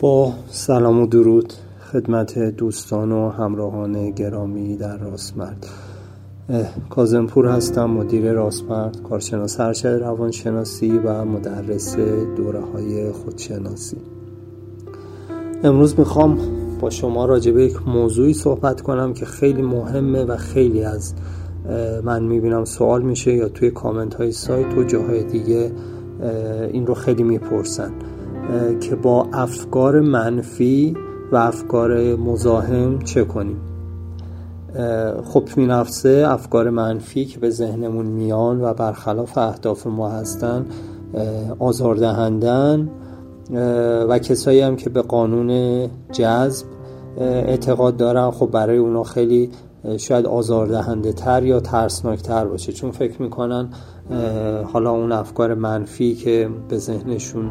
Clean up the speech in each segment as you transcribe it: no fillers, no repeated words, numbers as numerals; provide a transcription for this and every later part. با سلام و درود خدمت دوستان و همراهان گرامی در راستمرد. کازنپور هستم، مدیر راستمرد، کارشناس ارشد روانشناسی و مدرس دوره‌های خودشناسی. امروز میخوام با شما راجع به یک موضوعی صحبت کنم که خیلی مهمه و خیلی از من میبینم سوال میشه، یا توی کامنت های سایت و جاهای دیگه این رو خیلی میپرسن، که با افکار منفی و افکار مزاحم چه کنیم. خب می‌نفسه افکار منفی که به ذهنمون میان و برخلاف اهداف ما هستن آزاردهندن، و کسایی هم که به قانون جذب اعتقاد دارن خب برای اونا خیلی شاید آزاردهنده تر یا ترسناک تر باشه، چون فکر میکنن حالا اون افکار منفی که به ذهنشون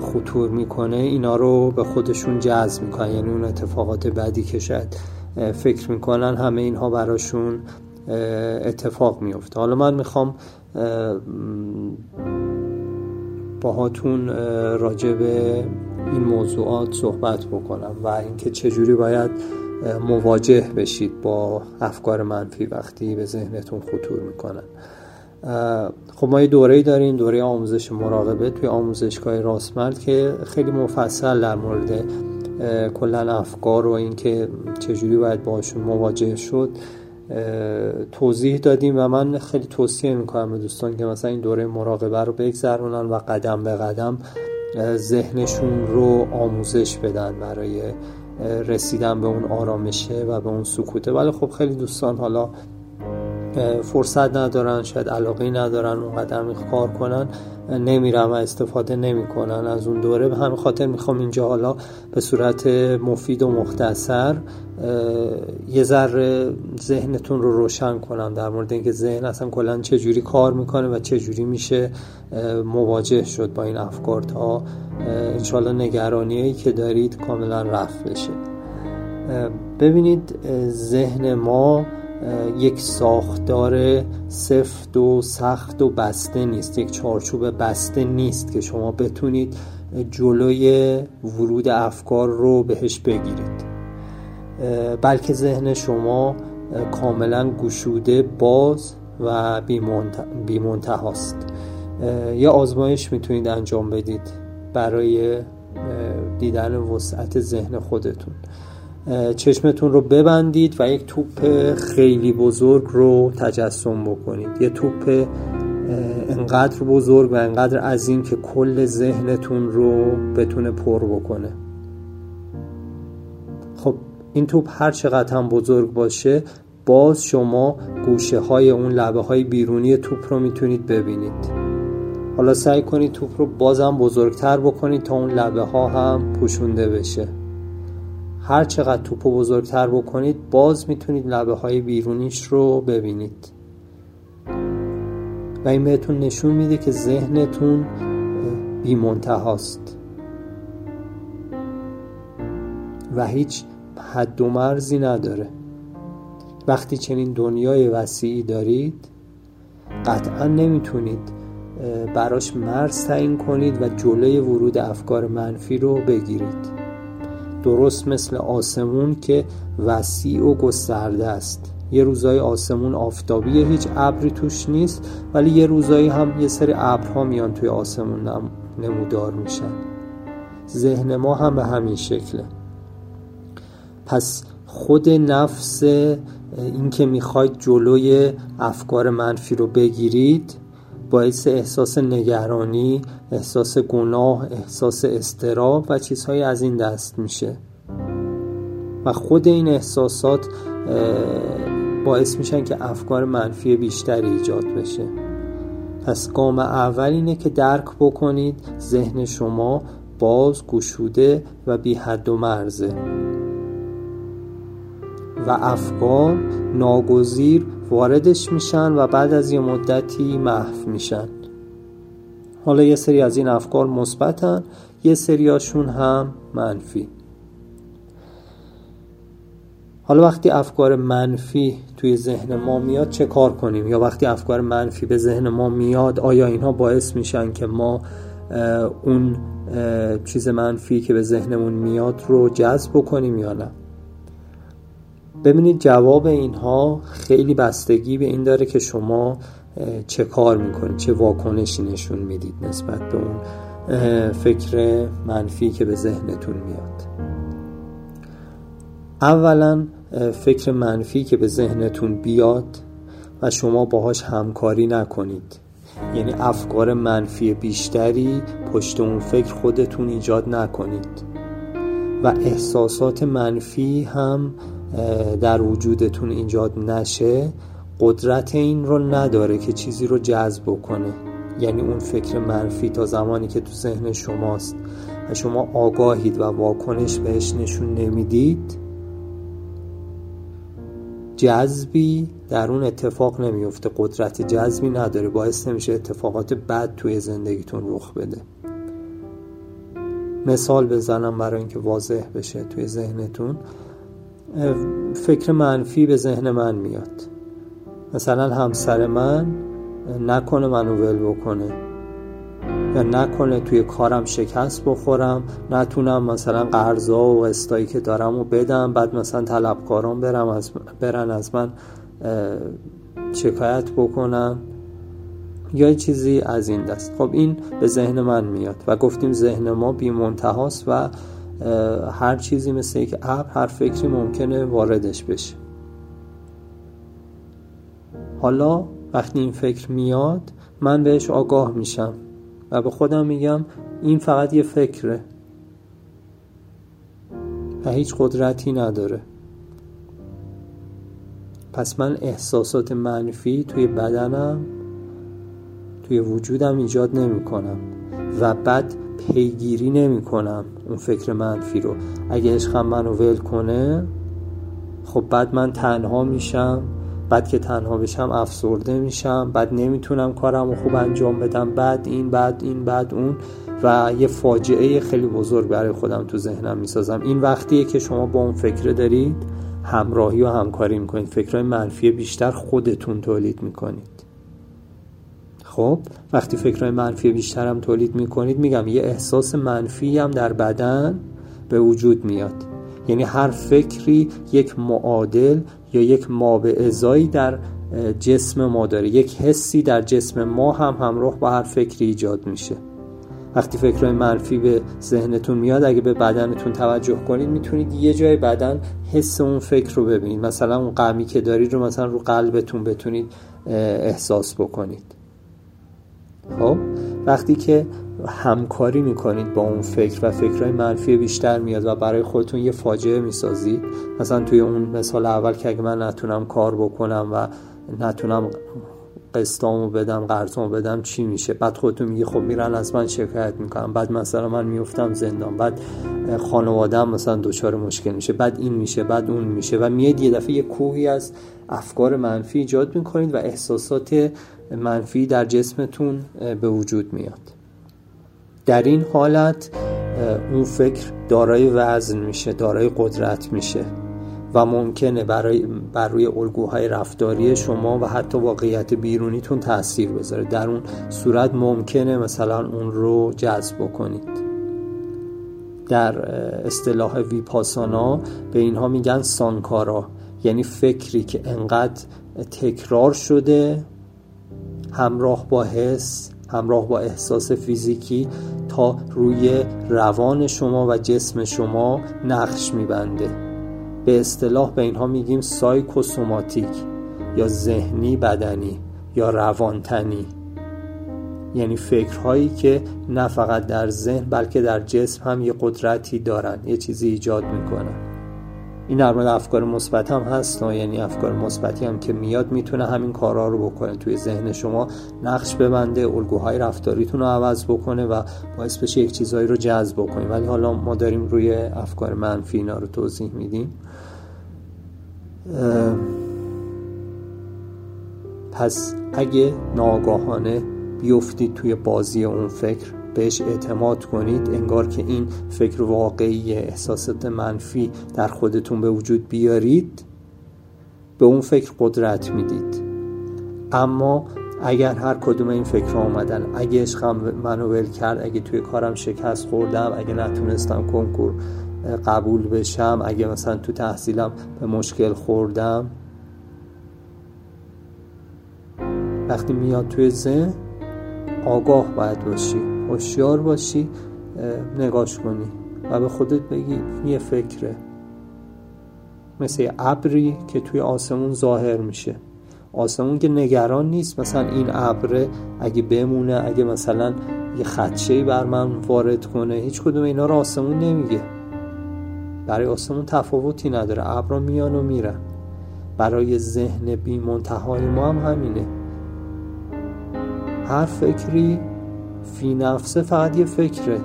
خطور میکنه اینا رو به خودشون جذب میکنن، یعنی اون اتفاقات بدی که شاید فکر میکنن همه اینها براشون اتفاق میفته. حالا من میخوام باهاتون راجع به این موضوعات صحبت بکنم و اینکه چجوری باید مواجه بشید با افکار منفی وقتی به ذهنتون خطور میکنن. خب ما یه دوره‌ای داریم، دوره آموزش مراقبه توی آموزشگاه راستمرد که خیلی مفصل در مورد کلا افکار و اینکه چجوری باید باشون مواجه شد توضیح دادیم، و من خیلی توصیه میکنم به دوستان که مثلا این دوره مراقبه رو بگذرونن و قدم به قدم ذهنشون رو آموزش بدن برای رسیدن به اون آرامشه و به اون سکوته. ولی خب خیلی دوستان حالا فرصت ندارن، شاید علاقه ندارن اونقدر کار کنن، نمیرن و استفاده نمیکنن از اون دوره. به همین خاطر میخوام اینجا حالا به صورت مفید و مختصر یه ذره ذهنتون رو روشن کنم در مورد اینکه ذهن اصلا کلا چه جوری کار میکنه و چه جوری میشه مواجه شد با این افکار، تا ان شاءالله نگرانیایی که دارید کاملا رفع بشه. ببینید، ذهن ما یک ساختار سفت و سخت و بسته نیست، یک چارچوب بسته نیست که شما بتونید جلوی ورود افکار رو بهش بگیرید، بلکه ذهن شما کاملا گشوده، باز و بی‌منتهاست. یه آزمایش میتونید انجام بدید برای دیدن وسعت ذهن خودتون. چشمتون رو ببندید و یک توپ خیلی بزرگ رو تجسم بکنید، یه توپ انقدر بزرگ و انقدر عظیم که کل ذهنتون رو بتونه پر بکنه. خب این توپ هر چقدر هم بزرگ باشه، باز شما گوشه های اون لبه های بیرونی توپ رو میتونید ببینید. حالا سعی کنید توپ رو بازم بزرگتر بکنید تا اون لبه ها هم پوشونده بشه. هر چقدر توپ رو بزرگتر بکنید، باز میتونید لبه های بیرونیش رو ببینید، و این بهتون نشون میده که ذهنتون بی‌منتهاست و هیچ حد و مرزی نداره. وقتی چنین دنیای وسیعی دارید، قطعا نمیتونید براش مرز تعیین کنید و جلوی ورود افکار منفی رو بگیرید. درست مثل آسمون که وسیع و گسترده است، یه روزای آسمون آفتابیه، هیچ ابری توش نیست، ولی یه روزایی هم یه سری ابرها میان توی آسمون نمودار میشن. ذهن ما هم به همین شکله. پس خود نفس این که میخواید جلوی افکار منفی رو بگیرید باعث احساس نگرانی، احساس گناه، احساس اضطراب و چیزهای از این دست میشه، و خود این احساسات باعث میشن که افکار منفی بیشتری ایجاد بشه. پس گام اول اینه که درک بکنید ذهن شما باز، گشوده و بی حد و مرزه، و افکار ناگزیر واردش میشن و بعد از یه مدتی محو میشن. حالا یه سری از این افکار مثبتن، یه سریاشون هم منفی. حالا وقتی افکار منفی توی ذهن ما میاد چه کار کنیم، یا وقتی افکار منفی به ذهن ما میاد آیا اینها باعث میشن که ما اون چیز منفی که به ذهنمون میاد رو جذب بکنیم یا نه. ببینید جواب اینها خیلی بستگی به این داره که شما چه کار میکنید، چه واکنشی نشون میدید نسبت به اون فکر منفی که به ذهنتون میاد. اولا فکر منفی که به ذهنتون بیاد و شما باهاش همکاری نکنید، یعنی افکار منفی بیشتری پشت اون فکر خودتون ایجاد نکنید و احساسات منفی هم در وجودتون ایجاد نشه. قدرت این رو نداره که چیزی رو جذب کنه، یعنی اون فکر منفی تا زمانی که تو ذهن شماست و شما آگاهید و واکنش بهش نشون نمیدید، جذبی در اون اتفاق نمیفته، قدرت جذبی نداره، باعث نمیشه اتفاقات بد توی زندگیتون رخ بده. مثال بزنم برای اینکه واضح بشه توی ذهنتون. فکر منفی به ذهن من میاد، مثلا همسر من نکنه منو ول بکنه، یا نکنه توی کارم شکست بخورم، نتونم مثلا قرضا و استایی که دارم رو بدم، بعد مثلا طلبکاران برن از من شکایت بکنم یا چیزی از این دست. خب این به ذهن من میاد و گفتیم ذهن ما بی منتهاست و هر چیزی مثل یک ابر، هر فکری ممکنه واردش بشه. حالا وقتی این فکر میاد من بهش آگاه میشم و به خودم میگم این فقط یه فکره و هیچ قدرتی نداره. پس من احساسات منفی توی بدنم، توی وجودم ایجاد نمی کنم و بعد پیگیری نمی کنم اون فکر منفی رو. اگه عشقم منو ول کنه، خب بعد من تنها میشم، بعد که تنها بشم افسرده میشم، بعد نمیتونم کارم رو خوب انجام بدم، بعد این بعد اون و یه فاجعه خیلی بزرگ برای خودم تو ذهنم میسازم. این وقتیه که شما با اون فکر دارید همراهی و همکاری میکنید، فکرهای منفی بیشتر خودتون تولید میکنید. خب وقتی فکرهای منفی بیشتر هم تولید میکنید، میگم یه احساس منفی هم در بدن به وجود میاد، یعنی هر فکری یک معادل یا یک مابعضایی در جسم ما داره، یک حسی در جسم ما هم همراه با هر فکری ایجاد میشه. وقتی فکرهای منفی به ذهنتون میاد، اگه به بدنتون توجه کنید میتونید یه جای بدن حس اون فکر رو ببینید، مثلا اون غمی که دارید رو مثلا رو قلبتون بتونید احساس بکنید. خب وقتی که همکاری میکنید با اون فکر و فکرهای منفی بیشتر میاد و برای خودتون یه فاجعه میسازید، مثلا توی اون مثال اول که اگه من نتونم کار بکنم و نتونم قسطامو بدم، قرضامو بدم، چی میشه؟ بعد خودتون میگی خب میرن از من شکایت میکنم، بعد مثلا من میفتم زندان، بعد خانواده‌ام مثلا دچار مشکل میشه، بعد این میشه، بعد اون میشه و میاد یه دفعه یه کوهی از افکار منفی ایجاد میکنید و احساسات منفی در جسمتون به وجود میاد. در این حالت اون فکر دارای وزن میشه، دارای قدرت میشه و ممکنه بر روی الگوهای رفتاری شما و حتی واقعیت بیرونیتون تأثیر بذاره. در اون صورت ممکنه مثلا اون رو جذب کنید. در اصطلاح ویپاسانا به اینها میگن سانکارا، یعنی فکری که انقدر تکرار شده همراه با حس، همراه با احساس فیزیکی تا روی روان شما و جسم شما نقش میبنده. به اصطلاح به اینها میگیم سایکوسوماتیک یا ذهنی بدنی یا روانتنی، یعنی فکرهایی که نه فقط در ذهن بلکه در جسم هم یه قدرتی دارن، یه چیزی ایجاد میکنن. این در مورد افکار مثبت هم هست، یعنی افکار مثبتی هم که میاد میتونه همین کارا رو بکنه، توی ذهن شما نقش ببنده، الگوهای رفتاریتون رو عوض بکنه و باعث بشه یک چیزایی رو جذب بکنید. ولی حالا ما داریم روی افکار منفی اینا رو توضیح میدیم. پس اگه ناگاهانه بیفتید توی بازی اون فکر، بهش اعتماد کنید، انگار که این فکر واقعی، احساسات منفی در خودتون به وجود بیارید، به اون فکر قدرت میدید. اما اگر هر کدوم این فکرها اومدن، اگه عشقم منو ول کرد، اگه توی کارم شکست خوردم، اگه نتونستم کنکور قبول بشم، اگه مثلا تو تحصیلم به مشکل خوردم، وقتی میاد توی ذهن آگاه باید باشی، هوشیار باشی، نگاش کنی و به خودت بگی این یه فکره، مثل ابری که توی آسمون ظاهر میشه. آسمون که نگران نیست مثلا این ابره اگه بمونه، اگه مثلا یه خدشه‌ای بر من وارد کنه، هیچ کدوم اینا رو آسمون نمیگه. برای آسمون تفاوتی نداره، ابرا میان و میرن. برای ذهن بی منتهای ما هم همینه. هر فکری فی نفسه فقط یه فکره،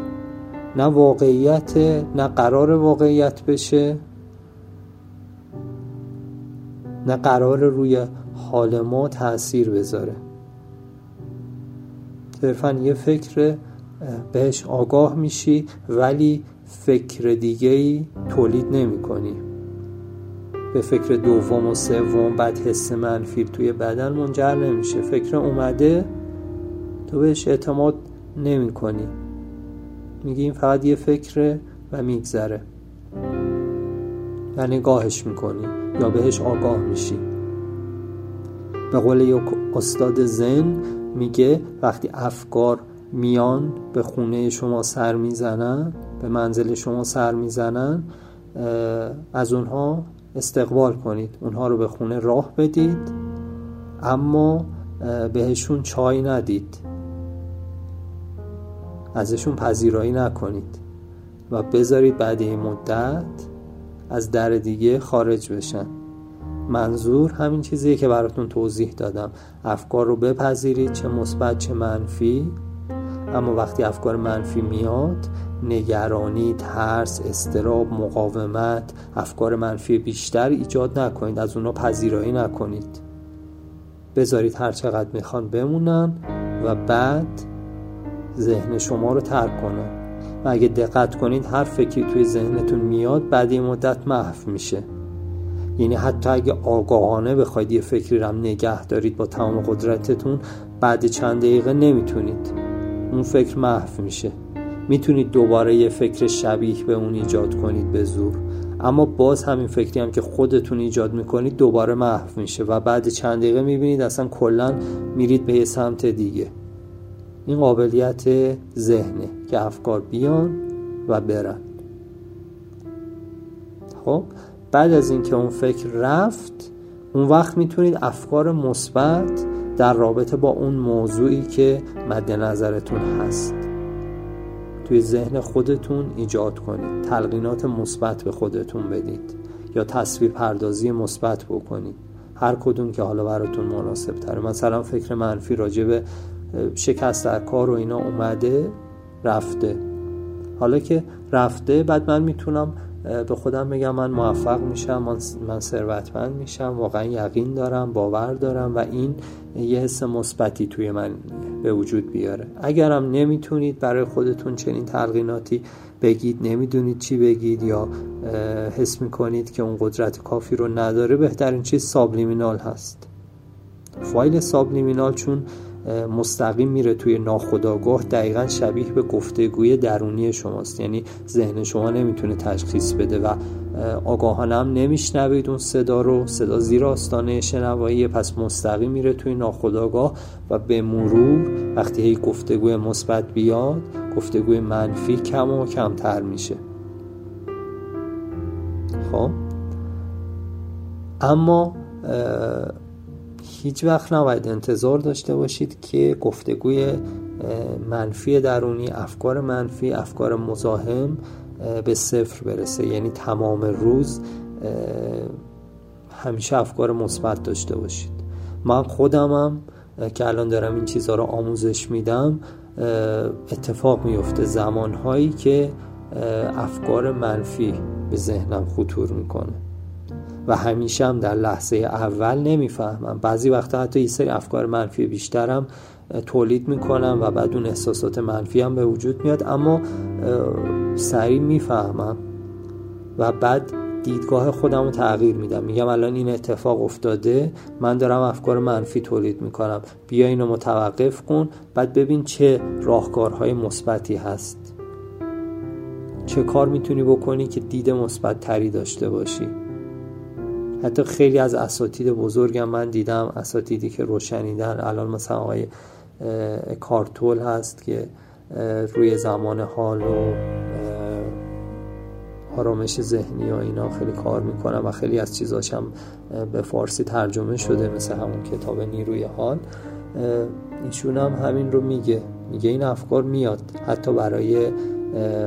نه واقعیته، نه قرار واقعیت بشه، نه قرار روی حال ما تأثیر بذاره. صرفاً یه فکر بهش آگاه میشی ولی فکر دیگه‌ای تولید نمی‌کنی. به فکر دوم و سوم بعد حس منفی توی بدن منجر نمیشه. فکر اومده تو بهش اعتماد نمی‌کنی. میگی این فقط یه فکره و میگذره. و نگاهش می‌کنی یا بهش آگاه میشی. به قول یک استاد ذهن میگه وقتی افکار میان به خونه شما سر میزنن، به منزل شما سر میزنن، از اونها استقبال کنید، اونها رو به خونه راه بدید، اما بهشون چای ندید، ازشون پذیرایی نکنید و بذارید بعد این مدت از در دیگه خارج بشن. منظور همین چیزیه که براتون توضیح دادم. افکار رو بپذیرید، چه مثبت چه منفی. اما وقتی افکار منفی میاد، نگرانی، ترس، اضطراب، مقاومت، افکار منفی بیشتر ایجاد نکنید، از اونا پذیرایی نکنید، بذارید هر چقدر میخوان بمونن و بعد ذهن شما رو ترک کنن. و اگه دقت کنید هر فکری توی ذهنتون میاد بعد این مدت محو میشه. یعنی حتی اگه آگاهانه بخواید یه فکری رو هم نگه دارید با تمام قدرتتون، بعد چند دقیقه نمیتونید، اون فکر محو میشه. میتونید دوباره یه فکر شبیه به اون ایجاد کنید به زور، اما باز همین فکری هم که خودتون ایجاد میکنید دوباره محو میشه و بعد چند دقیقه میبینید اصلا کلاً میرید به یه سمت دیگه. این قابلیت ذهنه که افکار بیان و برن. خب بعد از اینکه اون فکر رفت، اون وقت میتونید افکار مثبت در رابطه با اون موضوعی که مد نظرتون هست توی ذهن خودتون ایجاد کنید. تلقینات مثبت به خودتون بدید یا تصویر پردازی مثبت بکنید، هر کدوم که حالا براتون مناسب تره. مثلا فکر منفی راجع به شکست در کار و اینا اومده، رفته. حالا که رفته، بعد من میتونم به خودم بگم من موفق میشم، من ثروتمند میشم، واقعا یقین دارم، باور دارم، و این یه حس مثبتی توی من به وجود بیاره. اگرم نمیتونید برای خودتون چنین تلقیناتی بگید، نمیدونید چی بگید یا حس میکنید که اون قدرت کافی رو نداره، بهترین چیز سابلیمینال هست. فایل سابلیمینال چون مستقیم میره توی ناخودآگاه، دقیقا شبیه به گفتگوی درونی شماست. یعنی ذهن شما نمیتونه تشخیص بده و آگاهانه هم نمیشنوید اون صدا رو، صدا زیر آستانه شنواییه، پس مستقیم میره توی ناخودآگاه و به مرور وقتی هی گفتگوی مثبت بیاد، گفتگوی منفی کم و کمتر میشه. خب اما هیچ وقت نباید انتظار داشته باشید که گفتگوی منفی درونی، افکار منفی، افکار مزاحم به صفر برسه. یعنی تمام روز همیشه افکار مثبت داشته باشید. من خودمم که الان دارم این چیزها رو آموزش میدم، اتفاق میفته زمانهایی که افکار منفی به ذهنم خطور میکنه و همیشه هم در لحظه اول نمیفهمم. بعضی وقتا حتی یه سری افکار منفی بیشترم تولید میکنم و بعد اون احساسات منفی هم به وجود میاد، اما سریع میفهمم و بعد دیدگاه خودم رو تغییر میدم، میگم الان این اتفاق افتاده، من دارم افکار منفی تولید میکنم، بیا اینو متوقف کن، بعد ببین چه راهکارهای مثبتی هست، چه کار میتونی بکنی که دید مثبت تری داشته باشی. حتی خیلی از اساتید بزرگم من دیدم، اساتیدی که روشنیدن، الان مثلا آقای کارتول هست که روی زمان حال و آرامش ذهنی و اینا خیلی کار میکنه و خیلی از چیزاش هم به فارسی ترجمه شده، مثل همون کتاب نیروی حال. ایشون هم همین رو میگه این افکار میاد حتی برای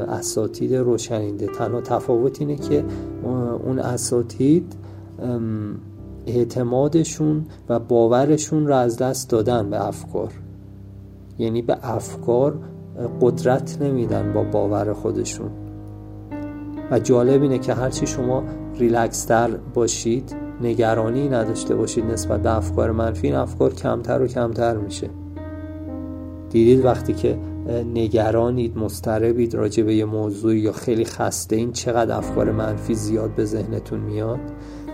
اساتید روشنینده، تنها تفاوت اینه که اون اساتید اعتمادشون و باورشون رو از دست دادن به افکار، یعنی به افکار قدرت نمیدن با باور خودشون. و جالب اینه که هرچی شما ریلکس‌تر باشید، نگرانی نداشته باشید نسبت به افکار منفی، این افکار کمتر و کمتر میشه. دیدید وقتی که نگرانید، مضطربید راجع به یه موضوع یا خیلی خسته این، چقدر افکار منفی زیاد به ذهنتون میاد؟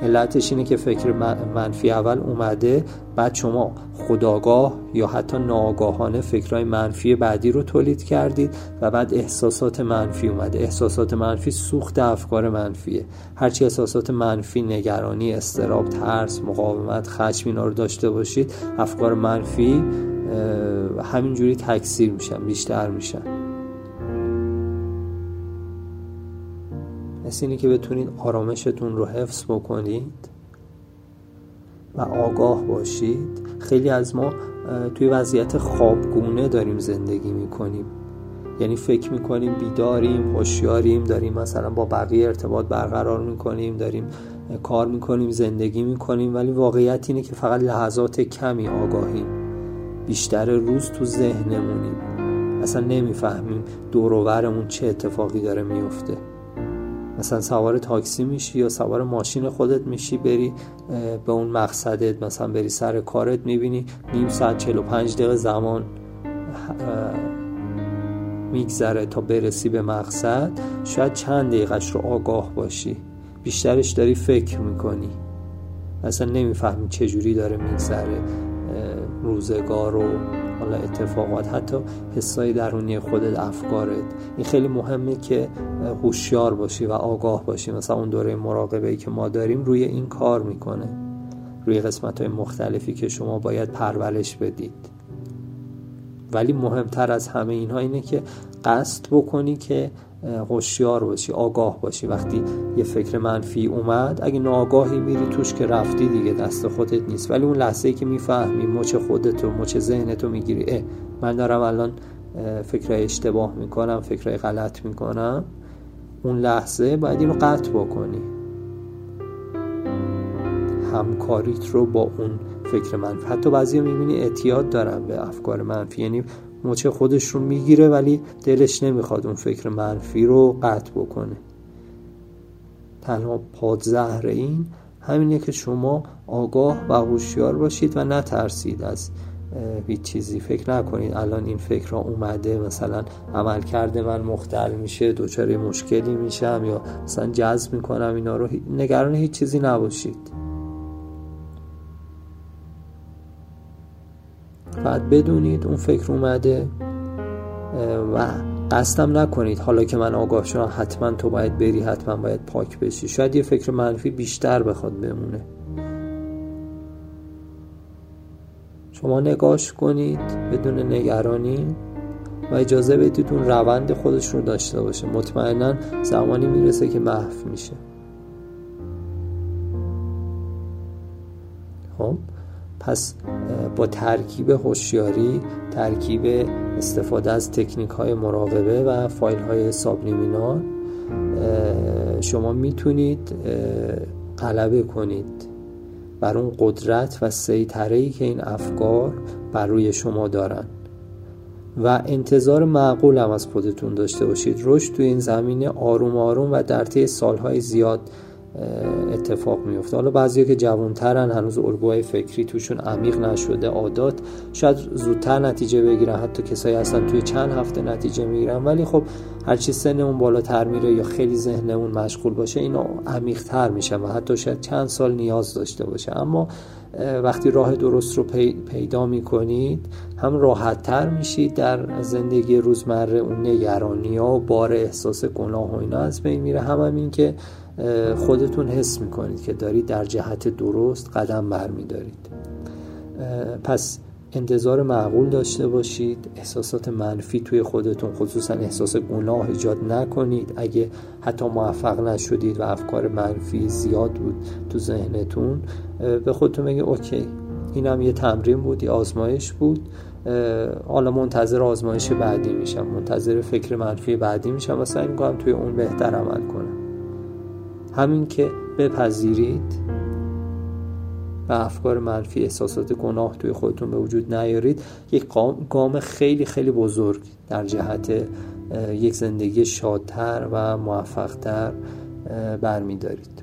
علتش اینه که فکر منفی اول اومده، بعد شما خودآگاه یا حتی ناآگاهانه فکرهای منفی بعدی رو تولید کردید و بعد احساسات منفی اومده. احساسات منفی سوخت افکار منفیه. هرچی احساسات منفی، نگرانی، اضطراب، ترس، مقاومت، خشم اینا رو داشته باشید، افکار منفی همینجوری تکثیر میشن، بیشتر میشن. مثل اینی که بتونید آرامشتون رو حفظ بکنید و آگاه باشید. خیلی از ما توی وضعیت خوابگونه داریم زندگی میکنیم، یعنی فکر میکنیم بیداریم، هوشیاریم، داریم مثلا با بقیه ارتباط برقرار میکنیم، داریم کار میکنیم، زندگی میکنیم، ولی واقعیت اینه که فقط لحظات کمی آگاهیم، بیشتر روز تو ذهنمونیم، اصلا نمیفهمیم دور و برمون چه اتفاقی داره میفته. مثلا سوار تاکسی میشی یا سوار ماشین خودت میشی بری به اون مقصدت، مثلا بری سر کارت، میبینی نیم ساعت 45 دقیقه زمان میگذره تا برسی به مقصد، شاید چند دقیقهش رو آگاه باشی، بیشترش داری فکر میکنی، اصلا نمیفهمی چجوری داره میگذره روزگار و حالا اتفاقات، حتی حسای درونی خودت، افکارت. این خیلی مهمه که هوشیار باشی و آگاه باشی. مثلا اون دوره مراقبه‌ای که ما داریم روی این کار میکنه، روی قسمت‌های مختلفی که شما باید پرورش بدید. ولی مهمتر از همه اینها اینه که قصد بکنی که هوشیار باشی، آگاه باشی. وقتی یه فکر منفی اومد، اگه ناآگاهی میری توش که رفتی دیگه، دست خودت نیست. ولی اون لحظه‌ای که میفهمی مچ خودت و مچ ذهنت رو میگیری، من دارم الان فکرای اشتباه میکنم، فکرای غلط میکنم، اون لحظه باید اینو قطع بکنی، همکاریت رو با اون فکر منفی. حتی بعضیا میبینی اعتیاد دارن به افکار منفی، یعنی مچه خودش رو میگیره ولی دلش نمیخواد اون فکر منفی رو قطع بکنه. تنها پادزهر این همینه که شما آگاه و هوشیار باشید و نترسید از هیچ چیزی. فکر نکنید الان این فکر را اومده، مثلا عمل کرده من مختل میشه، دوچاره مشکلی میشم یا مثلا جذب میکنم اینا رو، نگران هیچ چیزی نباشید. بعد بدونید اون فکر اومده و قصدم نکنید حالا که من آگاه شدم حتما تو باید بری، حتما باید پاک بشی. شاید یه فکر منفی بیشتر بخواد بمونه. شما نگاش کنید بدون نگرانی و اجازه بدید اون روند خودش رو داشته باشه. مطمئنا زمانی میرسه که محو میشه. خب پس با ترکیب هوشیاری، ترکیب استفاده از تکنیک‌های مراقبه و فایل‌های سابلیمینال، شما میتونید غلبه کنید بر اون قدرت و سیطره‌ای که این افکار بر روی شما دارن و انتظار معقول هم از خودتون داشته باشید. رشد تو این زمینه آروم آروم و در طی سال‌های زیاد اتفاق میفته. حالا بعضیا که جوانترن هنوز الگوهای فکری توشون عمیق نشده، عادات، شاید زودتر نتیجه بگیرن، حتی کسایی هستن توی چند هفته نتیجه میگیرن، ولی خب هرچی سنمون بالاتر میره یا خیلی ذهنمون مشغول باشه اینا عمیق‌تر میشه و حتی شاید چند سال نیاز داشته باشه. اما وقتی راه درست رو پیدا میکنید هم راحت‌تر میشید در زندگی روزمره، اون نگرانی‌ها و بار احساس گناه و اینا از بین میره، هم این که خودتون حس میکنید که دارید در جهت درست قدم برمیدارید. پس انتظار معقول داشته باشید، احساسات منفی توی خودتون خصوصا احساس گناه ایجاد نکنید. اگه حتی موفق نشدید و افکار منفی زیاد بود تو ذهنتون، به خودتون بگید اوکی، اینم یه تمرین بود، یه آزمایش بود، حالا منتظر آزمایش بعدی میشم، منتظر فکر منفی بعدی میشم و سعی میکنم توی اون بهتر عمل کنم. همین که بپذیرید و افکار منفی، احساسات گناه توی خودتون به وجود نیارید، یک گام خیلی خیلی بزرگ در جهت یک زندگی شادتر و موفقتر برمیدارید.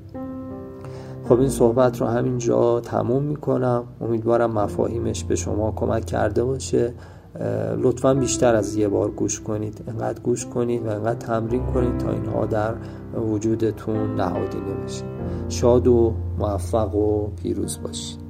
خب این صحبت رو همینجا تموم میکنم، امیدوارم مفاهیمش به شما کمک کرده باشه. لطفاً بیشتر از یه بار گوش کنید، انقدر گوش کنید و انقدر تمرین کنید تا اینها در وجودتون نهادینه بشه. شاد و موفق و پیروز باشید.